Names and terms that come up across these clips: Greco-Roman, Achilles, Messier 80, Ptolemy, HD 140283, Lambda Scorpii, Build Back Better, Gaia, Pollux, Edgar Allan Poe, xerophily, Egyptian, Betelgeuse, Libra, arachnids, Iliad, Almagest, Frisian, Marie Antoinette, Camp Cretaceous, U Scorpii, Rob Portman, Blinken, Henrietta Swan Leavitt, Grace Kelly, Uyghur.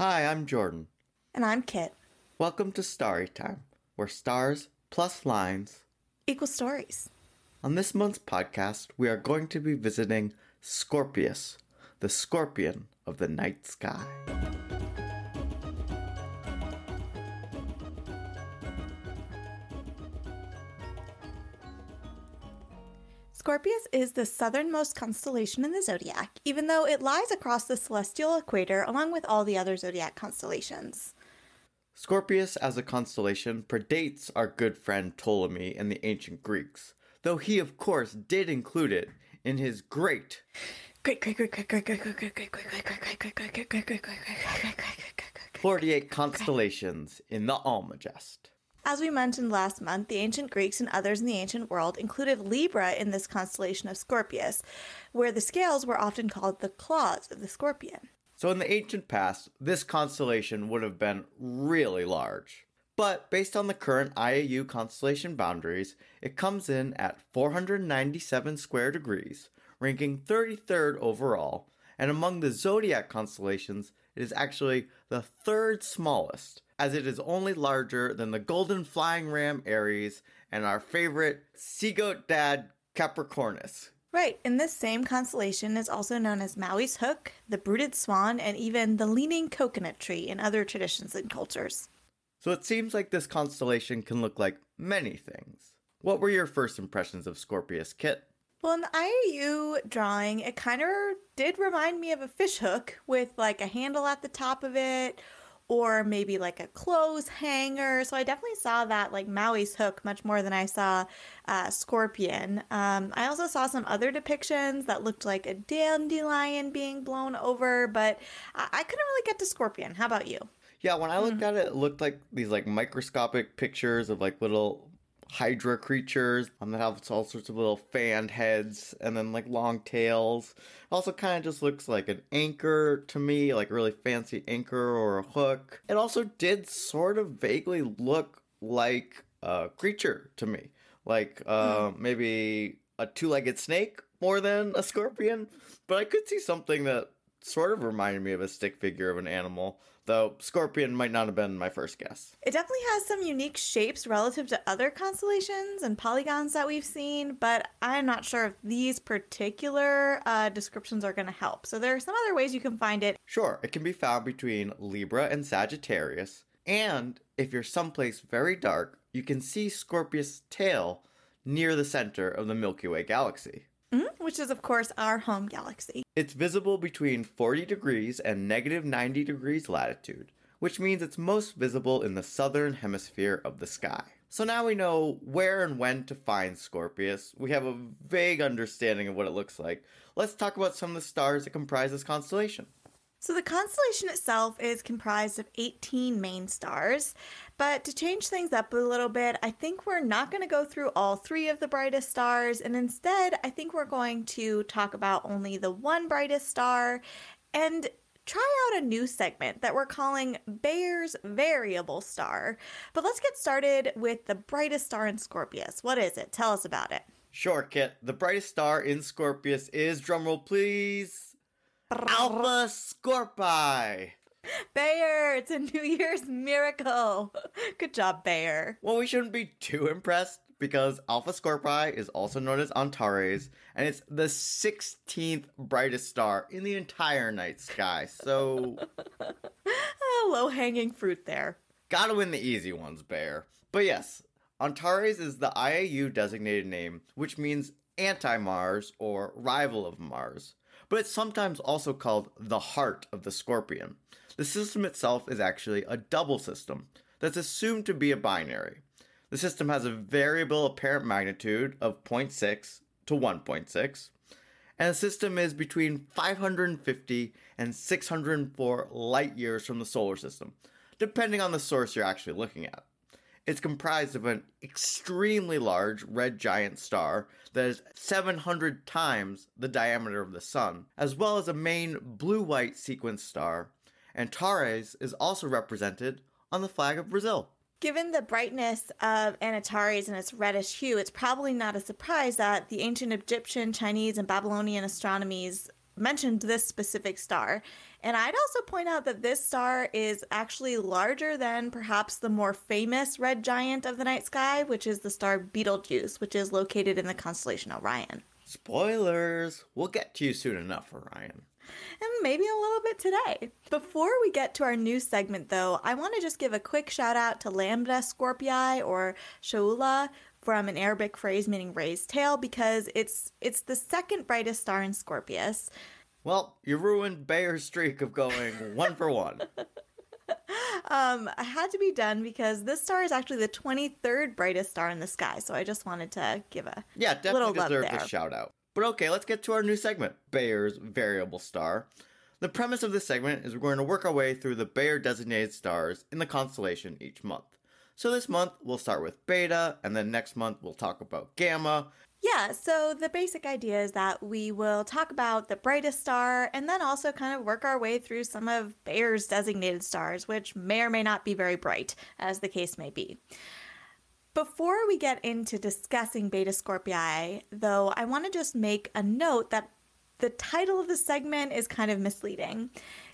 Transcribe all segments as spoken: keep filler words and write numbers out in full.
Hi, I'm Jordan. And I'm Kit. Welcome to Starry Time, where stars plus lines equal stories. On this month's podcast, we are going to be visiting Scorpius, the scorpion of the night sky. Scorpius is the southernmost constellation in the zodiac, even though it lies across the celestial equator along with all the other zodiac constellations. Scorpius as a constellation predates our good friend Ptolemy and the ancient Greeks, though he, of course, did include it in his great... Great, great, great, great, great, great, great, great, great, great, great, great, great, great, great, great, great, great, forty-eight constellations in the Almagest. As we mentioned last month, the ancient Greeks and others in the ancient world included Libra in this constellation of Scorpius, where the scales were often called the claws of the scorpion. So in the ancient past, this constellation would have been really large. But based on the current I A U constellation boundaries, it comes in at four hundred ninety-seven square degrees, ranking thirty-third overall, and among the zodiac constellations, it is actually the third smallest, as it is only larger than the golden flying ram Aries and our favorite seagoat dad Capricornus. Right, and this same constellation is also known as Maui's Hook, the Brooded Swan, and even the Leaning Coconut Tree in other traditions and cultures. So it seems like this constellation can look like many things. What were your first impressions of Scorpius, Kit? Well, in the I A U drawing, it kind of did remind me of a fish hook with like a handle at the top of it, or maybe like a clothes hanger. So I definitely saw that like Maui's Hook much more than I saw uh, Scorpion. Um, I also saw some other depictions that looked like a dandelion being blown over, but I, I couldn't really get to Scorpion. How about you? Yeah, when I looked mm-hmm. at it, it looked like these like microscopic pictures of like little hydra creatures um, that have all sorts of little fan heads and then like long tails. It also kind of just looks like an anchor to me, like a really fancy anchor or a hook. It also did sort of vaguely look like a creature to me, like uh, mm-hmm. maybe a two-legged snake more than a scorpion. But I could see something that sort of reminded me of a stick figure of an animal, though scorpion might not have been my first guess. It definitely has some unique shapes relative to other constellations and polygons that we've seen, but I'm not sure if these particular uh, descriptions are going to help. So there are some other ways you can find it. Sure, it can be found between Libra and Sagittarius, and if you're someplace very dark, you can see Scorpius' tail near the center of the Milky Way galaxy. Mm-hmm, which is, of course, our home galaxy. It's visible between forty degrees and negative ninety degrees latitude, which means it's most visible in the southern hemisphere of the sky. So now we know where and when to find Scorpius. We have a vague understanding of what it looks like. Let's talk about some of the stars that comprise this constellation. So the constellation itself is comprised of eighteen main stars, but to change things up a little bit, I think we're not going to go through all three of the brightest stars, and instead, I think we're going to talk about only the one brightest star and try out a new segment that we're calling Bayer's Variable Star. But let's get started with the brightest star in Scorpius. What is it? Tell us about it. Sure, Kit. The brightest star in Scorpius is, drumroll please, Alpha Scorpii. Bayer, it's a New Year's miracle. Good job, Bayer. Well, we shouldn't be too impressed because Alpha Scorpii is also known as Antares, and it's the sixteenth brightest star in the entire night sky. So, oh, low-hanging fruit there. Gotta win the easy ones, Bayer. But yes, Antares is the I A U designated name, which means anti-Mars or rival of Mars. But it's sometimes also called the heart of the scorpion. The system itself is actually a double system that's assumed to be a binary. The system has a variable apparent magnitude of zero point six to one point six, and the system is between five hundred fifty and six hundred four light years from the solar system, depending on the source you're actually looking at. It's comprised of an extremely large red giant star that is seven hundred times the diameter of the sun, as well as a main blue-white sequence star. Antares is also represented on the flag of Brazil. Given the brightness of Antares and its reddish hue, it's probably not a surprise that the ancient Egyptian, Chinese, and Babylonian astronomies mentioned this specific star, And I'd also point out that this star is actually larger than perhaps the more famous red giant of the night sky, which is the star Betelgeuse, which is located in the constellation Orion. Spoilers! We'll get to you soon enough, Orion. And maybe a little bit today. Before we get to our new segment, though, I want to just give a quick shout out to Lambda Scorpii, or Shaula, from an Arabic phrase meaning raised tail, because it's it's the second brightest star in Scorpius. Well, you ruined Bayer's streak of going one for one. Um, I had to be done because this star is actually the twenty-third brightest star in the sky, so I just wanted to give a yeah, little love there. Yeah, definitely deserve a shout out. But okay, let's get to our new segment, Bayer's variable star. The premise of this segment is we're going to work our way through the Bayer-designated stars in the constellation each month. So this month, we'll start with Beta, and then next month, we'll talk about Gamma. Yeah, so the basic idea is that we will talk about the brightest star and then also kind of work our way through some of Bayer's designated stars, which may or may not be very bright, as the case may be. Before we get into discussing Beta Scorpii, though, I want to just make a note that the title of the segment is kind of misleading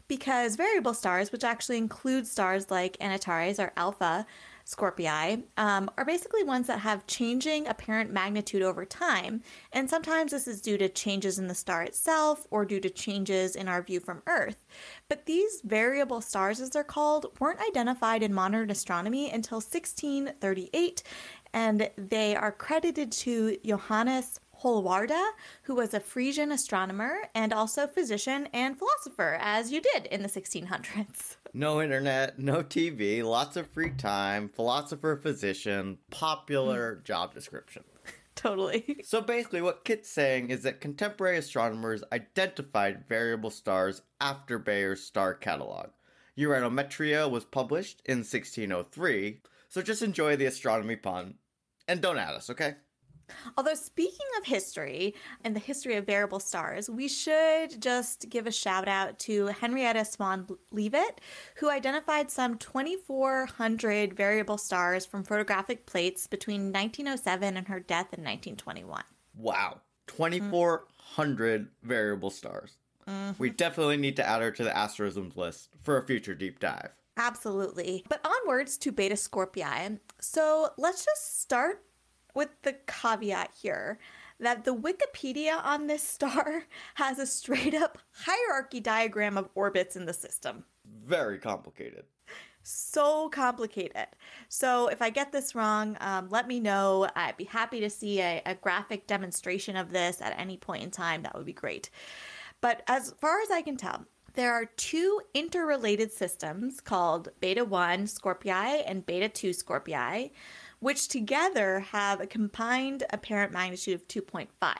because variable stars, which actually include stars like Antares or Alpha Scorpii, um, are basically ones that have changing apparent magnitude over time. And sometimes this is due to changes in the star itself or due to changes in our view from Earth. But these variable stars, as they're called, weren't identified in modern astronomy until sixteen thirty-eight, and they are credited to Johannes Holwarda, who was a Frisian astronomer and also physician and philosopher, as you did in the sixteen hundreds. No internet, no T V, lots of free time, philosopher, physician, popular job description. Totally. So basically what Kit's saying is that contemporary astronomers identified variable stars after Bayer's star catalog. Uranometria was published in sixteen oh three, so just enjoy the astronomy pun and don't at us, okay? Although speaking of history and the history of variable stars, we should just give a shout out to Henrietta Swan Leavitt, who identified some twenty-four hundred variable stars from photographic plates between nineteen oh seven and her death in nineteen twenty-one. Wow, twenty-four hundred mm-hmm. variable stars. Mm-hmm. We definitely need to add her to the asterisms list for a future deep dive. Absolutely. But onwards to Beta Scorpii. So let's just start with the caveat here that the Wikipedia on this star has a straight up hierarchy diagram of orbits in the system. Very complicated. So complicated. So if I get this wrong, um, let me know. I'd be happy to see a, a graphic demonstration of this at any point in time. That would be great. But as far as I can tell, there are two interrelated systems called Beta one Scorpii and Beta two Scorpii, which together have a combined apparent magnitude of two point five.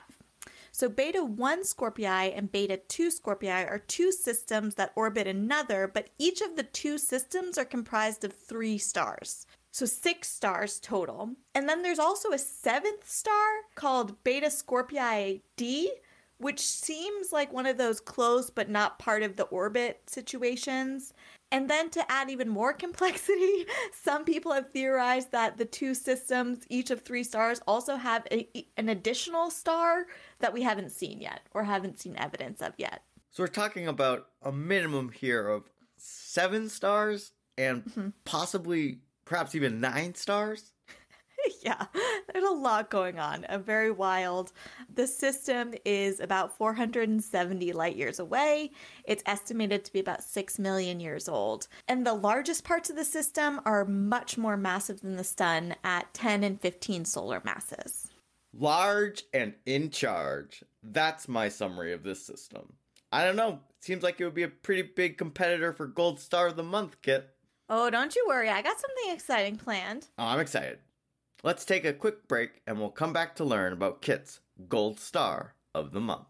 So Beta one Scorpii and Beta two Scorpii are two systems that orbit another, but each of the two systems are comprised of three stars. So six stars total. And then there's also a seventh star called Beta Scorpii D, which seems like one of those close but not part of the orbit situations. And then to add even more complexity, some people have theorized that the two systems, each of three stars, also have a, an additional star that we haven't seen yet or haven't seen evidence of yet. So we're talking about a minimum here of seven stars and mm-hmm. possibly perhaps even nine stars. Yeah, there's a lot going on. A very wild. The system is about four hundred seventy light years away. It's estimated to be about six million years old. And the largest parts of the system are much more massive than the sun at ten and fifteen solar masses. Large and in charge. That's my summary of this system. I don't know. It seems like it would be a pretty big competitor for Gold Star of the Month, Kit. Oh, don't you worry. I got something exciting planned. Oh, I'm excited. Let's take a quick break and we'll come back to learn about Kit's Gold Star of the Month.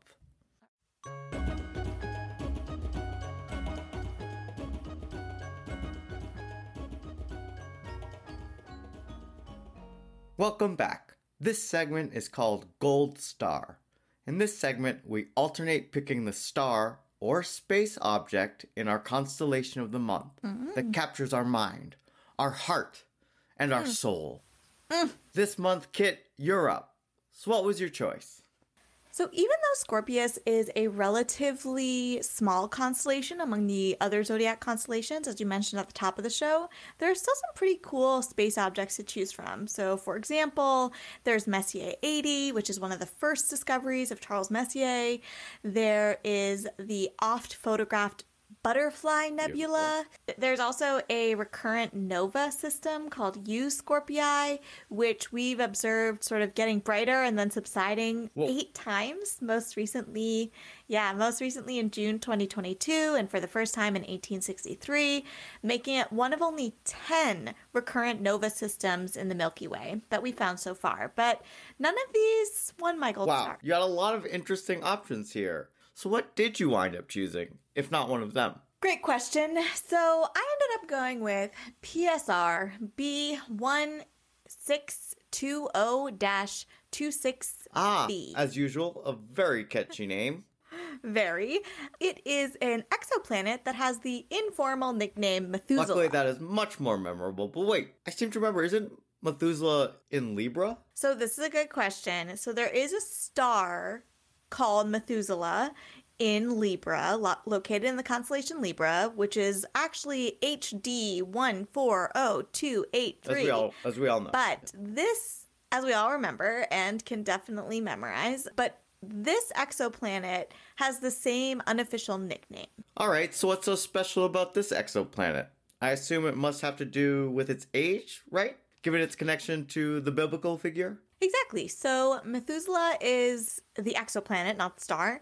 Welcome back. This segment is called Gold Star. In this segment, we alternate picking the star or space object in our constellation of the month mm-hmm. that captures our mind, our heart, and our mm. soul. Mm. This month, Kit, you're up. So what was your choice? So even though Scorpius is a relatively small constellation among the other zodiac constellations, as you mentioned at the top of the show, there are still some pretty cool space objects to choose from. So for example, there's Messier eighty, which is one of the first discoveries of Charles Messier. There is the oft-photographed Butterfly Nebula. Beautiful. There's also a recurrent nova system called U Scorpii, which we've observed sort of getting brighter and then subsiding Whoa. eight times. Most recently, yeah, most recently in June twenty twenty-two, and for the first time in eighteen sixty-three, making it one of only ten recurrent nova systems in the Milky Way that we found so far. But none of these won my gold wow. star. You got a lot of interesting options here. So what did you wind up choosing, if not one of them? Great question. So I ended up going with P S R B one six two zero dash two six B. Ah, as usual, a very catchy name. Very. It is an exoplanet that has the informal nickname Methuselah. Luckily, that is much more memorable. But wait, I seem to remember, isn't Methuselah in Libra? So this is a good question. So there is a star called Methuselah in Libra, lo- located in the constellation Libra, which is actually H D one four zero two eight three. As we all, as we all know. But this, as we all remember and can definitely memorize, but this exoplanet has the same unofficial nickname. All right, so what's so special about this exoplanet? I assume it must have to do with its age, right? Given its connection to the biblical figure? Exactly. So Methuselah is the exoplanet, not the star,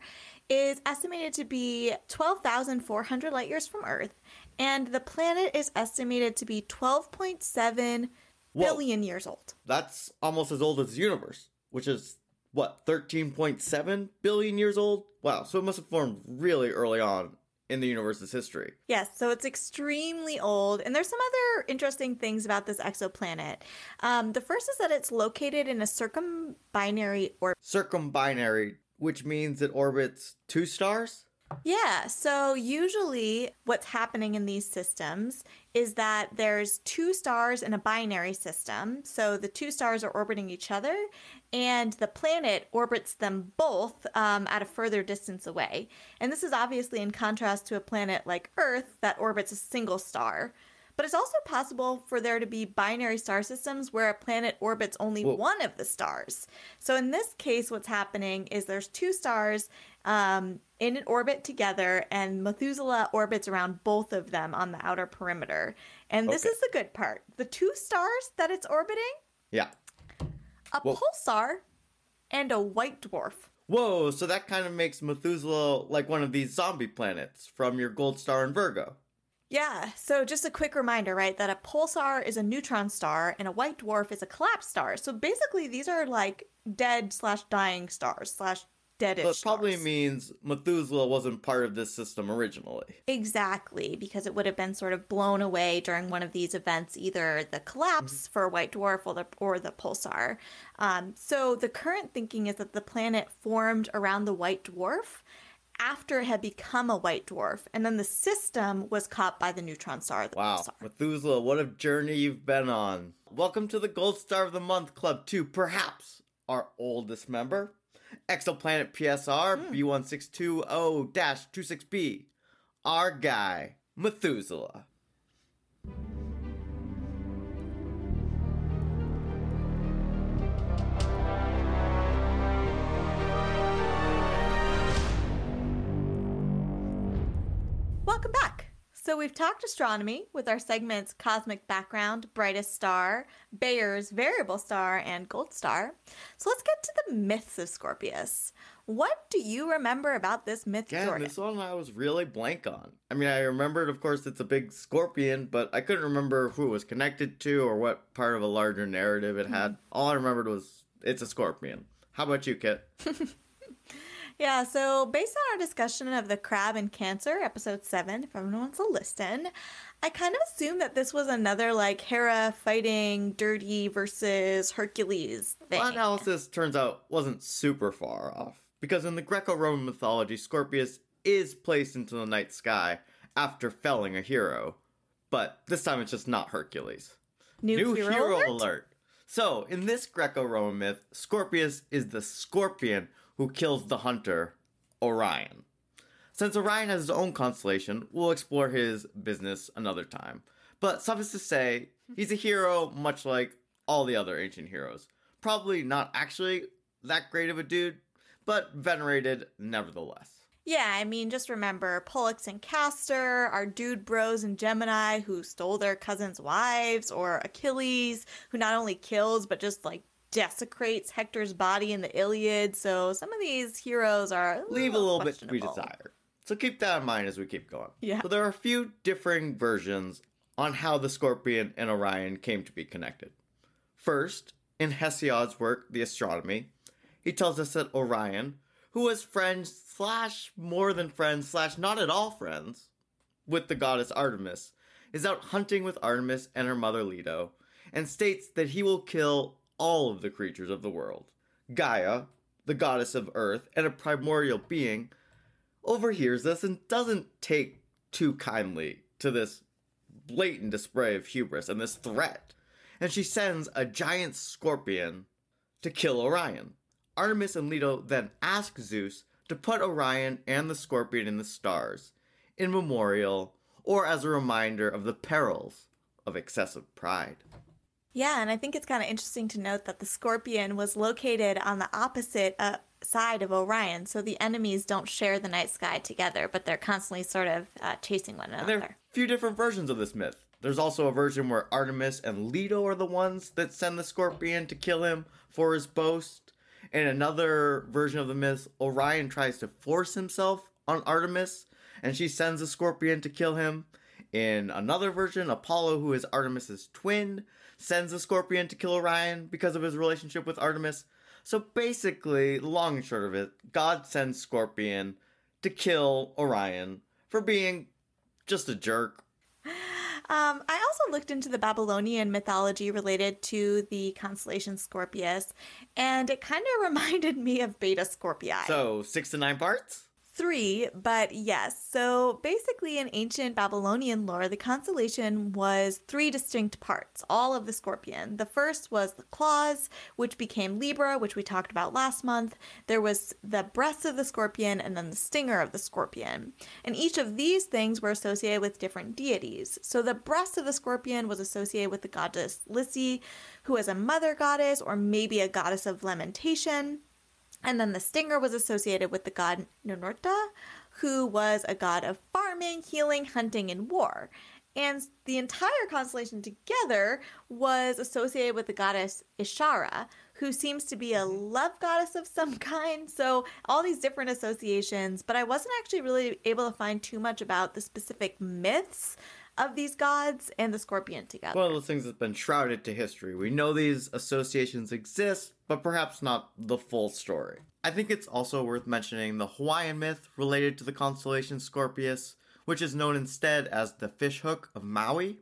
is estimated to be twelve thousand four hundred light years from Earth. And the planet is estimated to be twelve point seven Whoa. billion years old. That's almost as old as the universe, which is, what, thirteen point seven billion years old? Wow. So it must have formed really early on in the universe's history. Yes, so it's extremely old. And there's some other interesting things about this exoplanet. Um, the first is that it's located in a circumbinary orbit. Circumbinary, which means it orbits two stars? Yeah, so usually what's happening in these systems is that there's two stars in a binary system. So the two stars are orbiting each other, and the planet orbits them both um, at a further distance away. And this is obviously in contrast to a planet like Earth that orbits a single star. But it's also possible for there to be binary star systems where a planet orbits only Whoa. one of the stars. So in this case, what's happening is there's two stars um, in an orbit together, and Methuselah orbits around both of them on the outer perimeter. And this okay. is the good part. The two stars that it's orbiting? Yeah. A Whoa. pulsar and a white dwarf. Whoa, so that kind of makes Methuselah like one of these zombie planets from your gold star in Virgo. Yeah, so just a quick reminder, right, that a pulsar is a neutron star and a white dwarf is a collapsed star. So basically these are like dead slash dying stars slash deadish stars. So it probably stars. means Methuselah wasn't part of this system originally. Exactly, because it would have been sort of blown away during one of these events, either the collapse mm-hmm. for a white dwarf or the, or the pulsar. Um, so the current thinking is that the planet formed around the white dwarf after it had become a white dwarf, and then the system was caught by the neutron star. The wow, star. Methuselah, what a journey you've been on. Welcome to the Gold Star of the Month Club to perhaps our oldest member, Exoplanet P S R mm. B one six two zero dash two six B, our guy, Methuselah. Welcome back. So we've talked astronomy with our segments Cosmic Background, Brightest Star, Bayer's Variable Star, and Gold Star. So let's get to the myths of Scorpius. What do you remember about this myth, yeah, Jordan? Yeah, this one I was really blank on. I mean, I remembered, of course, it's a big scorpion, but I couldn't remember who it was connected to or what part of a larger narrative it had. Mm-hmm. All I remembered was it's a scorpion. How about you, Kit? Yeah, so based on our discussion of the crab and cancer, episode seven, if everyone wants to listen, I kind of assumed that this was another, like, Hera fighting Dirty versus Hercules thing. Well, analysis, turns out, wasn't super far off, because in the Greco-Roman mythology, Scorpius is placed into the night sky after felling a hero, but this time it's just not Hercules. New, New hero, hero alert? alert! So, in this Greco-Roman myth, Scorpius is the scorpion who kills the hunter, Orion. Since Orion has his own constellation, we'll explore his business another time. But suffice to say, he's a hero much like all the other ancient heroes. Probably not actually that great of a dude, but venerated nevertheless. Yeah, I mean, just remember Pollux and Castor, our dude bros in Gemini who stole their cousins' wives, or Achilles, who not only kills, but just, like, desecrates Hector's body in the Iliad. So some of these heroes are a leave a little bit to be desired. So keep that in mind as we keep going. Yeah. So there are a few differing versions on how the Scorpion and Orion came to be connected. First, in Hesiod's work, The Astronomy, he tells us that Orion, who was friends slash more than friends slash not at all friends with the goddess Artemis, is out hunting with Artemis and her mother Leto, and states that he will kill all of the creatures of the world. Gaia, the goddess of Earth and a primordial being, overhears this and doesn't take too kindly to this blatant display of hubris and this threat, and she sends a giant scorpion to kill Orion. Artemis and Leto then ask Zeus to put Orion and the scorpion in the stars, in memorial, or as a reminder of the perils of excessive pride. Yeah, and I think it's kind of interesting to note that the scorpion was located on the opposite uh, side of Orion, so the enemies don't share the night sky together, but they're constantly sort of uh, chasing one another. And there are a few different versions of this myth. There's also a version where Artemis and Leto are the ones that send the scorpion to kill him for his boast. In another version of the myth, Orion tries to force himself on Artemis, and she sends a scorpion to kill him. In another version, Apollo, who is Artemis' twin, sends a scorpion to kill Orion because of his relationship with Artemis. So basically, long and short of it, God sends Scorpion to kill Orion for being just a jerk. Um, I also looked into the Babylonian mythology related to the constellation Scorpius, and it kind of reminded me of Beta Scorpii. So six to nine parts? Three, but yes. So basically in ancient Babylonian lore, the constellation was three distinct parts, all of the scorpion. The first was the claws, which became Libra, which we talked about last month. There was the breast of the scorpion and then the stinger of the scorpion. And each of these things were associated with different deities. So the breast of the scorpion was associated with the goddess Lysi, who is a mother goddess or maybe a goddess of lamentation. And then the stinger was associated with the god Ninurta, who was a god of farming, healing, hunting, and war. And the entire constellation together was associated with the goddess Ishara, who seems to be a love goddess of some kind. So all these different associations, but I wasn't actually really able to find too much about the specific myths of these gods and the scorpion together. One of those things that's been shrouded to history. We know these associations exist, but perhaps not the full story. I think it's also worth mentioning the Hawaiian myth related to the constellation Scorpius, which is known instead as the fishhook of Maui.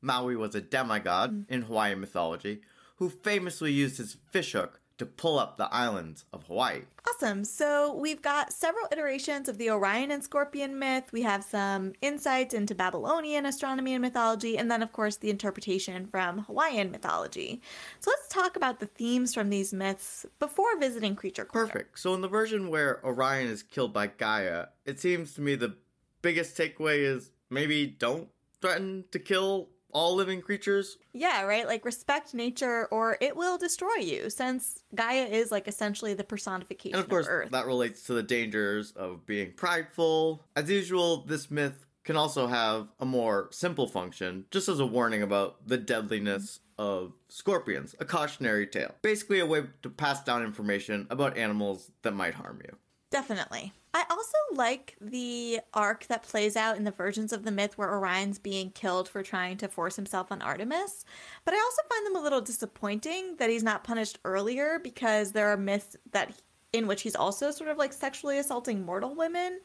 Maui was a demigod mm. in Hawaiian mythology who famously used his fishhook to pull up the islands of Hawaii. Awesome. So we've got several iterations of the Orion and Scorpion myth. We have some insights into Babylonian astronomy and mythology, and then, of course, the interpretation from Hawaiian mythology. So let's talk about the themes from these myths before visiting creature culture. Perfect. So in the version where Orion is killed by Gaia, it seems to me the biggest takeaway is maybe don't threaten to kill all living creatures. Yeah, right? Like, respect nature or it will destroy you, since Gaia is, like, essentially the personification of Earth. And, of course, of Earth. That relates to the dangers of being prideful. As usual, this myth can also have a more simple function, just as a warning about the deadliness of scorpions, a cautionary tale. Basically, a way to pass down information about animals that might harm you. Definitely. I also like the arc that plays out in the versions of the myth where Orion's being killed for trying to force himself on Artemis, but I also find them a little disappointing that he's not punished earlier, because there are myths that in which he's also sort of like sexually assaulting mortal women.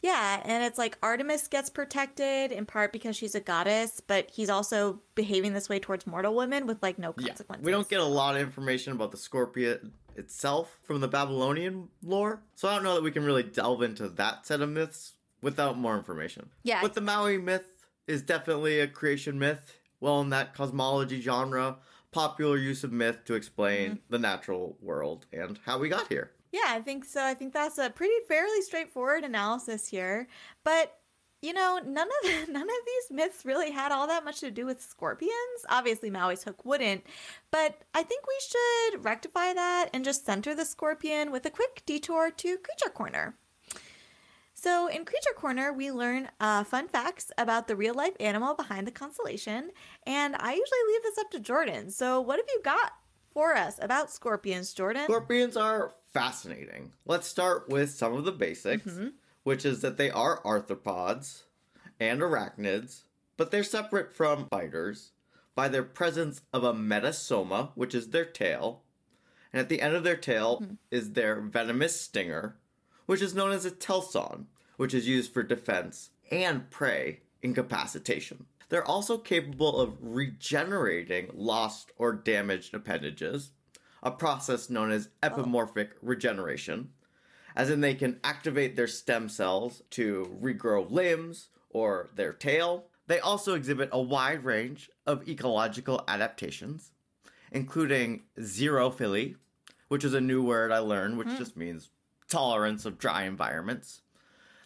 Yeah, and it's like Artemis gets protected in part because she's a goddess, but he's also behaving this way towards mortal women with like no consequences. Yeah, we don't get a lot of information about the scorpion itself from the Babylonian lore, so I don't know that we can really delve into that set of myths without more information. Yeah. But the Maui myth is definitely a creation myth. Well, in that cosmology genre, popular use of myth to explain mm-hmm. the natural world and how we got here. Yeah, I think so. I think that's a pretty fairly straightforward analysis here. But, you know, none of the, none of these myths really had all that much to do with scorpions. Obviously, Maui's hook wouldn't. But I think we should rectify that and just center the scorpion with a quick detour to Creature Corner. So in Creature Corner, we learn uh, fun facts about the real-life animal behind the constellation. And I usually leave this up to Jordan. So what have you got for us about scorpions, Jordan? Scorpions are fascinating. Let's start with some of the basics, mm-hmm. which is that they are arthropods and arachnids, but they're separate from spiders by their presence of a metasoma, which is their tail. And at the end of their tail mm-hmm. is their venomous stinger, which is known as a telson, which is used for defense and prey incapacitation. They're also capable of regenerating lost or damaged appendages, a process known as epimorphic oh. regeneration, as in they can activate their stem cells to regrow limbs or their tail. They also exhibit a wide range of ecological adaptations, including xerophily, which is a new word I learned, which mm. just means tolerance of dry environments.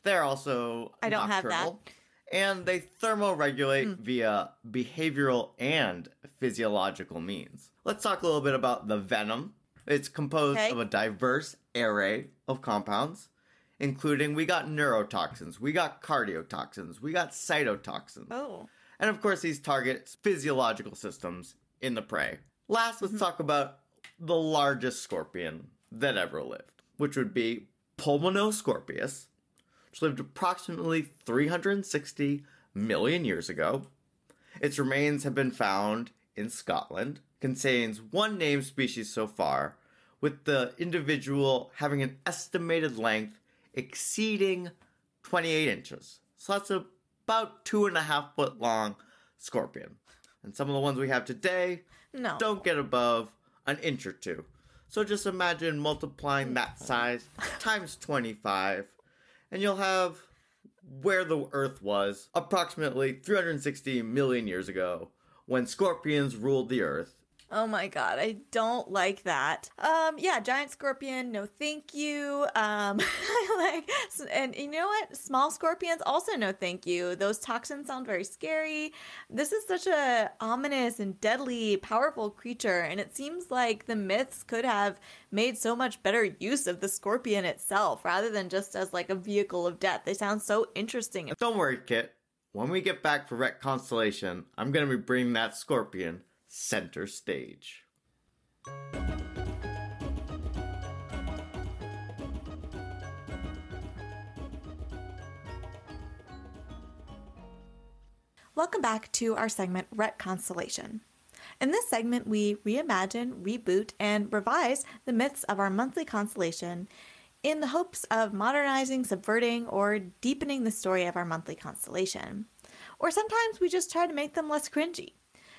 They're also I don't nocturnal, have that. And they thermoregulate mm. via behavioral and physiological means. Let's talk a little bit about the venom. It's composed okay. of a diverse array of compounds, including we got neurotoxins, we got cardiotoxins, we got cytotoxins. Oh. And of course, these target physiological systems in the prey. Last, let's mm-hmm. talk about the largest scorpion that ever lived, which would be Pulmonoscorpius, which lived approximately three hundred sixty million years ago. Its remains have been found in Scotland. Contains one named species so far, with the individual having an estimated length exceeding twenty-eight inches. So that's about two and a half foot long scorpion. And some of the ones we have today no. don't get above an inch or two. So just imagine multiplying that size times twenty-five, and you'll have where the Earth was approximately three hundred sixty million years ago when scorpions ruled the Earth. Oh my God, I don't like that. Um, yeah, giant scorpion, no thank you. Um, I like, and you know what? Small scorpions also no thank you. Those toxins sound very scary. This is such an ominous and deadly, powerful creature, and it seems like the myths could have made so much better use of the scorpion itself rather than just as like a vehicle of death. They sound so interesting. Don't worry, Kit. When we get back for Rec Constellation, I'm going to be bringing that scorpion center stage. Welcome back to our segment, Rec Constellation. In this segment, we reimagine, reboot, and revise the myths of our monthly constellation in the hopes of modernizing, subverting, or deepening the story of our monthly constellation. Or sometimes we just try to make them less cringy.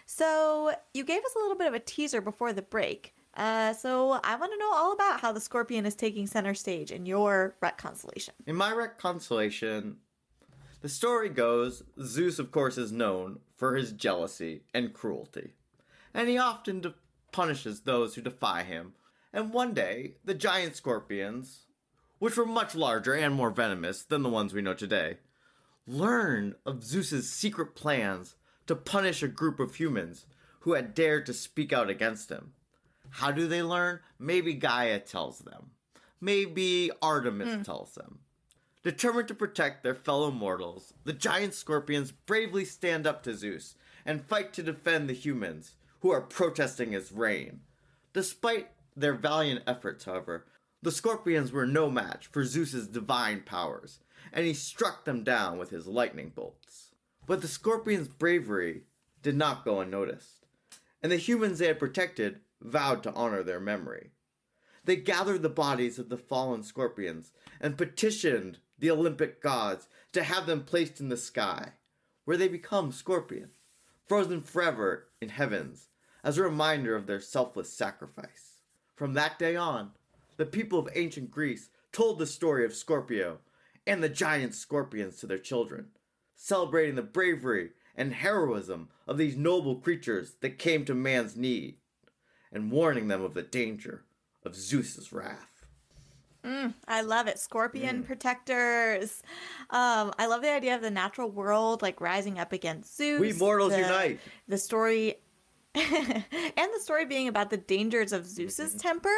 So you gave us a little bit of a teaser before the break. Uh, so I want to know all about how the scorpion is taking center stage in your Rec Constellation. In my Rec Constellation, the story goes, Zeus, of course, is known for his jealousy and cruelty. And he often de- punishes those who defy him. And one day, the giant scorpions, which were much larger and more venomous than the ones we know today, learned of Zeus's secret plans to punish a group of humans who had dared to speak out against him. How do they learn? Maybe Gaia tells them. Maybe Artemis mm. tells them. Determined to protect their fellow mortals, the giant scorpions bravely stand up to Zeus and fight to defend the humans who are protesting his reign. Despite their valiant efforts, however, the scorpions were no match for Zeus's divine powers, and he struck them down with his lightning bolts. But the scorpions' bravery did not go unnoticed, and the humans they had protected vowed to honor their memory. They gathered the bodies of the fallen scorpions and petitioned the Olympic gods to have them placed in the sky, where they become scorpions, frozen forever in heavens as a reminder of their selfless sacrifice. From that day on, the people of ancient Greece told the story of Scorpio and the giant scorpions to their children, celebrating the bravery and heroism of these noble creatures that came to man's need, and warning them of the danger of Zeus's wrath. Mm, I love it. Scorpion mm. protectors. Um, I love the idea of the natural world, like rising up against Zeus. We mortals the, unite. The story and the story being about the dangers of Zeus's mm-hmm. temper.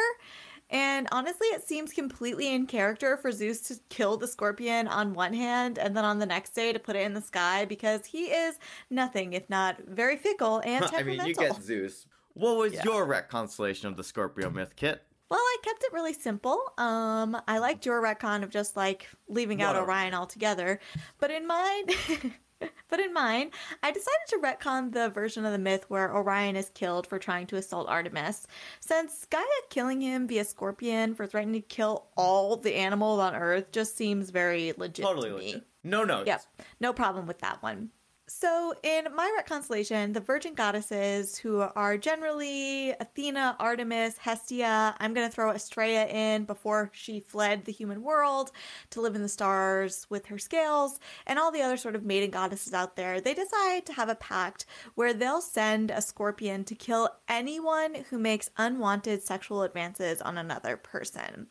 And honestly, it seems completely in character for Zeus to kill the scorpion on one hand and then on the next day to put it in the sky because he is nothing if not very fickle and temperamental. I mean, you get Zeus. What was yeah. your reconciliation of the Scorpio myth, Kit? Well, I kept it really simple. Um, I liked your retcon of just, like, leaving Whoa. out Orion altogether. But in mine, but in mine, I decided to retcon the version of the myth where Orion is killed for trying to assault Artemis. Since Gaia killing him via scorpion for threatening to kill all the animals on Earth just seems very legit Totally to me. legit. No notes. Yep. No problem with that one. So in my reconciliation, the virgin goddesses who are generally Athena, Artemis, Hestia, I'm going to throw Astraea in before she fled the human world to live in the stars with her scales, and all the other sort of maiden goddesses out there, they decide to have a pact where they'll send a scorpion to kill anyone who makes unwanted sexual advances on another person.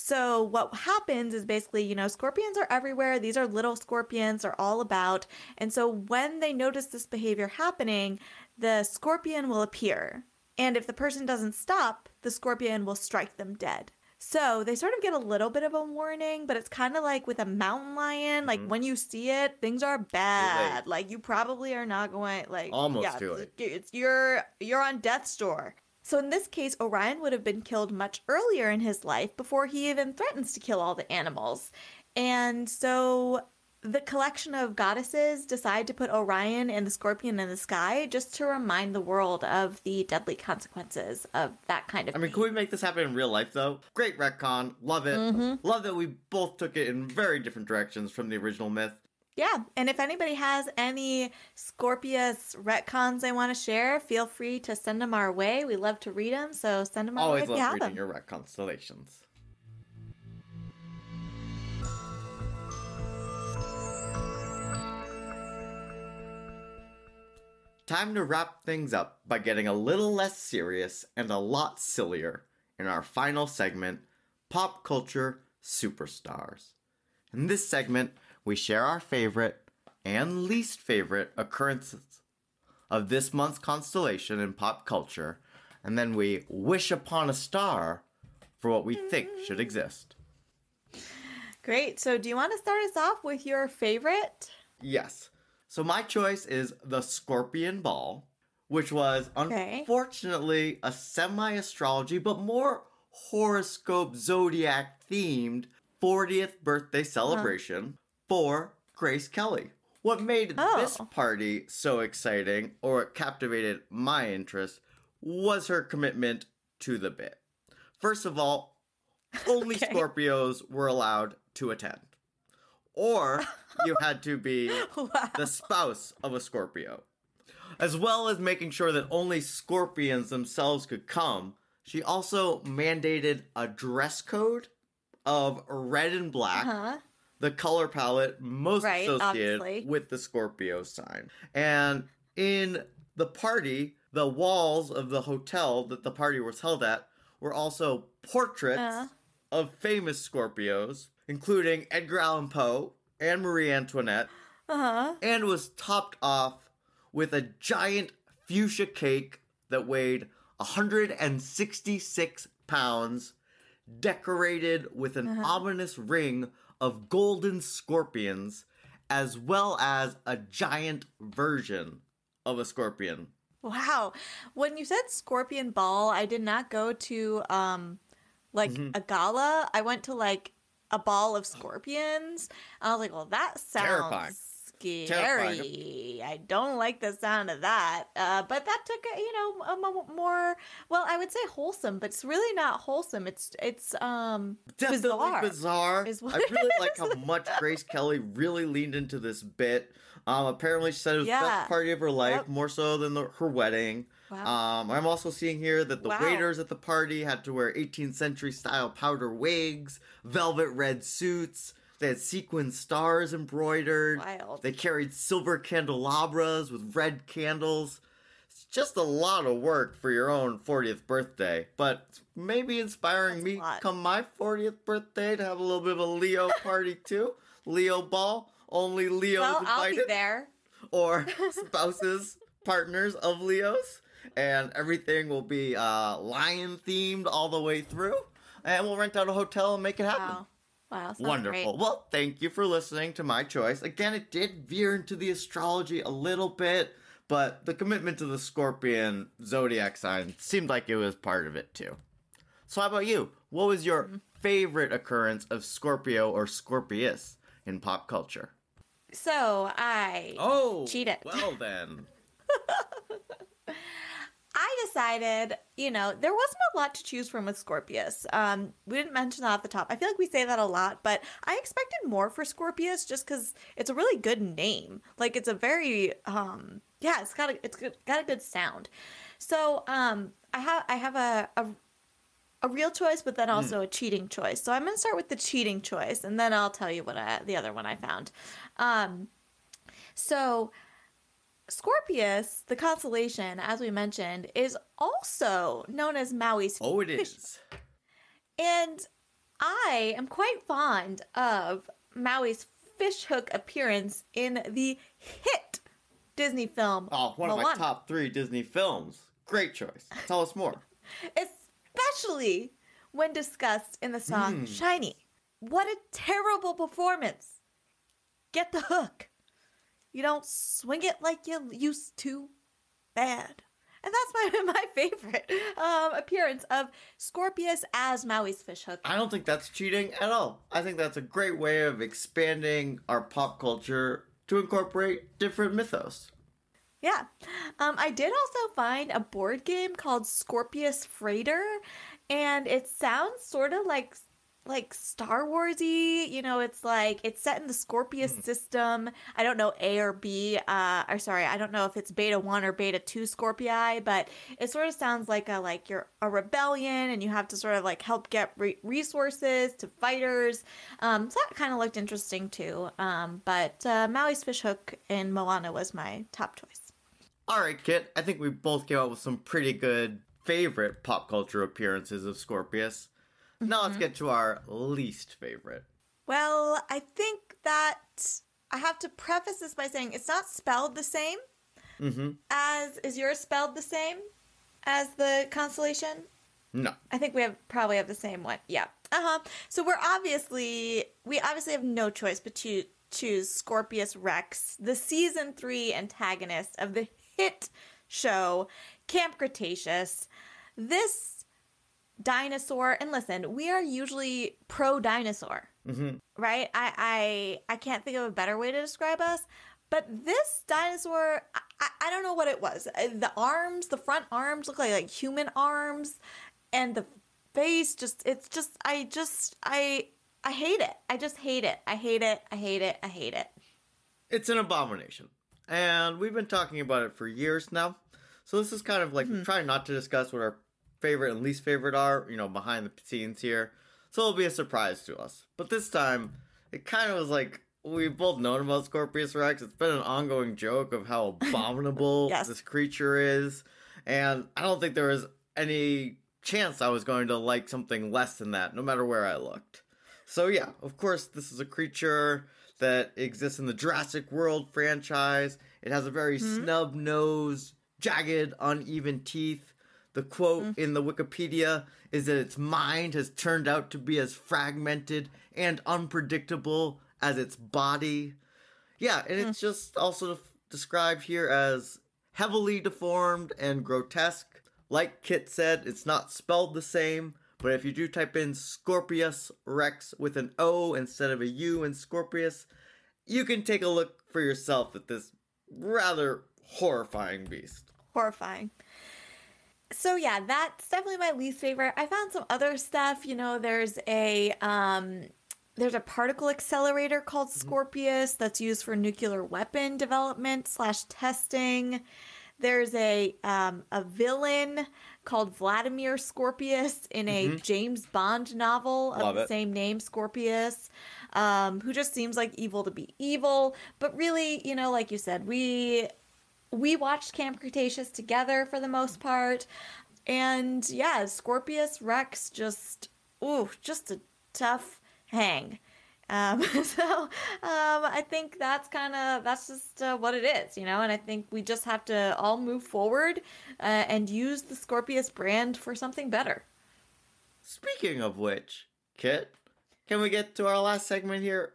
So what happens is basically, you know, scorpions are everywhere. These are little scorpions. They're all about. And so when they notice this behavior happening, the scorpion will appear. And if the person doesn't stop, the scorpion will strike them dead. So they sort of get a little bit of a warning, but it's kind of like with a mountain lion. Like mm-hmm. when you see it, things are bad. Like, like you probably are not going like almost yeah, to it. It's, you're, you're on death's door. So in this case, Orion would have been killed much earlier in his life before he even threatens to kill all the animals. And so the collection of goddesses decide to put Orion and the scorpion in the sky just to remind the world of the deadly consequences of that kind of I mean, can we make this happen in real life, though? Great retcon. Love it. Mm-hmm. Love that we both took it in very different directions from the original myth. Yeah, and if anybody has any Scorpius retcons they want to share, feel free to send them our way. We love to read them, so send them our way if you have them. Always love reading your retconstellations. Time to wrap things up by getting a little less serious and a lot sillier in our final segment, Pop Culture Superstars. In this segment, we share our favorite and least favorite occurrences of this month's constellation in pop culture, and then we wish upon a star for what we think should exist. Great. So do you want to start us off with your favorite? Yes. So my choice is the Scorpion Ball, which was okay. unfortunately a semi-astrology, but more horoscope zodiac-themed fortieth birthday celebration uh-huh. for Grace Kelly. What made oh. this party so exciting, or it captivated my interest, was her commitment to the bit. First of all, only okay. Scorpios were allowed to attend. Or you had to be wow. the spouse of a Scorpio. As well as making sure that only Scorpions themselves could come, she also mandated a dress code of red and black, uh-huh. the color palette most right, associated obviously. with the Scorpio sign. And in the party, the walls of the hotel that the party was held at were also portraits uh-huh. of famous Scorpios, including Edgar Allan Poe and Marie Antoinette, uh-huh. and was topped off with a giant fuchsia cake that weighed one hundred sixty-six pounds, decorated with an uh-huh. ominous ring of golden scorpions, as well as a giant version of a scorpion. Wow. When you said Scorpion Ball, I did not go to, um, like, mm-hmm. a gala. I went to, like, a ball of scorpions. I was like, well, that sounds... Terrifying. Scary. Terrifying. I don't like the sound of that. Uh, but that took, a, you know, a m- more, well, I would say wholesome, but it's really not wholesome. It's, it's, um, definitely bizarre. bizarre. Is what I really like how much Grace Kelly really leaned into this bit. Um, apparently she said it was yeah. the best party of her life, yep. more so than the, her wedding. Wow. Um, I'm also seeing here that the wow. waiters at the party had to wear eighteenth century style powder wigs, velvet red suits. They had sequin stars embroidered. Wild. They carried silver candelabras with red candles. just a lot of work for your own fortieth birthday, but maybe inspiring me come my fortieth birthday to have a little bit of a Leo party too. Leo ball, only Leos well, invited. I'll be there. Or spouses, partners of Leos, and everything will be uh, lion themed all the way through, and we'll rent out a hotel and make it happen. Wow. Wow, wonderful. Great. Well, thank you for listening to my choice. Again, it did veer into the astrology a little bit, but the commitment to the Scorpion zodiac sign seemed like it was part of it too. So how about you? What was your mm-hmm. favorite occurrence of Scorpio or Scorpius in pop culture? So I oh, cheated. Well then. I decided, you know, there wasn't a lot to choose from with Scorpius. Um, we didn't mention that at the top. I feel like we say that a lot, but I expected more for Scorpius just because it's a really good name. Like, it's a very, um, yeah, it's got a, it's got a good sound. So um, I have I have a, a a real choice, but then also mm. a cheating choice. So I'm going to start with the cheating choice, and then I'll tell you what I, the other one I found. Um, so... Scorpius, the constellation, as we mentioned, is also known as Maui's Oh, it fish. Is. And I am quite fond of Maui's fishhook appearance in the hit Disney film. Oh, one Moana. Of my top three Disney films. Great choice. Tell us more. Especially when discussed in the song mm. Shiny. What a terrible performance. Get the hook. You don't swing it like you used to. Bad. And that's my my favorite um, appearance of Scorpius as Maui's fishhook. I don't think that's cheating at all. I think that's a great way of expanding our pop culture to incorporate different mythos. Yeah. Um, I did also find a board game called Scorpius Freighter, and it sounds sort of like... like Star Wars-y, you know, it's like, it's set in the Scorpius mm. system. I don't know A or B, uh, or sorry, I don't know if it's Beta one or Beta two Scorpii, but it sort of sounds like a, like you're a rebellion and you have to sort of like help get re- resources to fighters. Um, so that kind of looked interesting too. Um, but uh, Maui's fishhook in Moana was my top choice. All right, Kit, I think we both came up with some pretty good favorite pop culture appearances of Scorpius. Now let's get to our least favorite. Well, I think that I have to preface this by saying it's not spelled the same mm-hmm. as... Is yours spelled the same as the constellation? No. I think we have probably have the same one. Yeah. Uh-huh. So we're obviously... We obviously have no choice but to choose Scorpius Rex, the season three antagonist of the hit show Camp Cretaceous. This... dinosaur, and listen, we are usually pro-dinosaur, mm-hmm. right? I, I I can't think of a better way to describe us, but this dinosaur, I, I don't know what it was. The arms, the front arms look like, like human arms, and the face just, it's just, I just, I I hate it. I just hate it. I hate it. I hate it. I hate it. It's an abomination, and we've been talking about it for years now, so this is kind of like, mm-hmm. trying not to discuss what our favorite and least favorite are, you know, behind the scenes here. So it'll be a surprise to us. But this time, it kind of was like, we've both known about Scorpius Rex. It's been an ongoing joke of how abominable yes. this creature is. And I don't think there was any chance I was going to like something less than that, no matter where I looked. So yeah, of course, this is a creature that exists in the Jurassic World franchise. It has a very mm-hmm. snub nose, jagged, uneven teeth. The quote mm-hmm. in the Wikipedia is that its mind has turned out to be as fragmented and unpredictable as its body. Yeah, and mm. it's just also def- described here as heavily deformed and grotesque. Like Kit said, it's not spelled the same, but if you do type in Scorpius Rex with an O instead of a U in Scorpius, you can take a look for yourself at this rather horrifying beast. Horrifying. So yeah, that's definitely my least favorite. I found some other stuff. You know, there's a um, there's a particle accelerator called Scorpius that's used for nuclear weapon development slash testing. There's a um, a villain called Vladimir Scorpius in a mm-hmm. James Bond novel of Love the it. Same name, Scorpius, um, who just seems like evil to be evil. But really, you know, like you said, we... we watched Camp Cretaceous together for the most part. And yeah, Scorpius Rex, just, ooh, just a tough hang. Um, so um, I think that's kind of, that's just uh, what it is, you know, and I think we just have to all move forward uh, and use the Scorpius brand for something better. Speaking of which, Kit, can we get to our last segment here?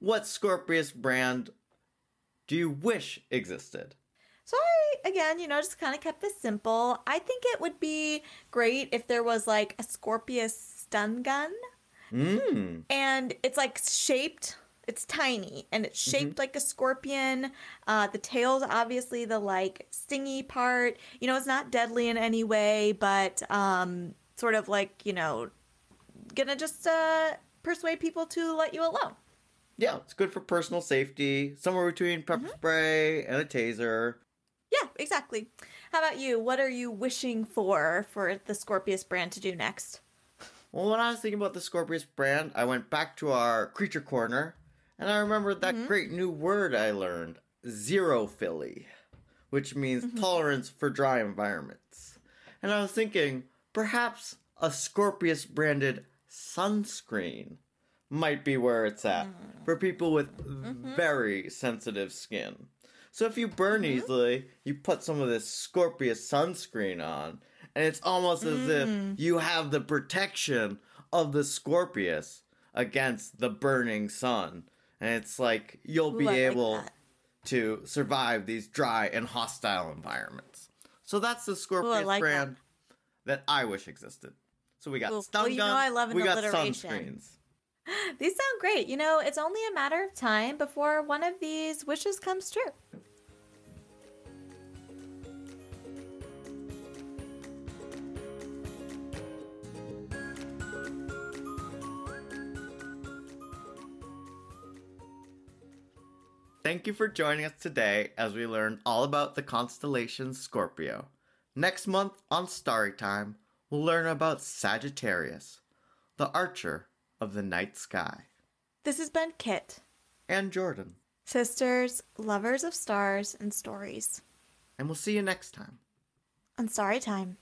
What Scorpius brand do you wish existed? So I, again, you know, just kind of kept this simple. I think it would be great if there was like a Scorpius stun gun. Mm. And it's like shaped, it's tiny, and it's shaped mm-hmm. like a scorpion. Uh, the tail's obviously the like stingy part. You know, it's not deadly in any way, but um, sort of like, you know, gonna just uh, persuade people to let you alone. Yeah, it's good for personal safety, somewhere between pepper mm-hmm. spray and a taser. Yeah, exactly. How about you? What are you wishing for for the Scorpius brand to do next? Well, when I was thinking about the Scorpius brand, I went back to our creature corner, and I remembered that mm-hmm. great new word I learned, xerophily, which means mm-hmm. tolerance for dry environments. And I was thinking, perhaps a Scorpius-branded sunscreen might be where it's at mm-hmm. for people with mm-hmm. very sensitive skin. So if you burn mm-hmm. easily, you put some of this Scorpius sunscreen on, and it's almost as mm. if you have the protection of the Scorpius against the burning sun. And it's like you'll be Ooh, able like to survive these dry and hostile environments. So that's the Scorpius Ooh, like brand that. that I wish existed. So we got Ooh, stun well, you guns, know I love an we got sunscreens. These sound great. You know, it's only a matter of time before one of these wishes comes true. Thank you for joining us today as we learned all about the constellation Scorpio. Next month on Starry Time, we'll learn about Sagittarius, the archer of the night sky. This has been Kit. And Jordan. Sisters, lovers of stars and stories. And we'll see you next time. On Starry Time.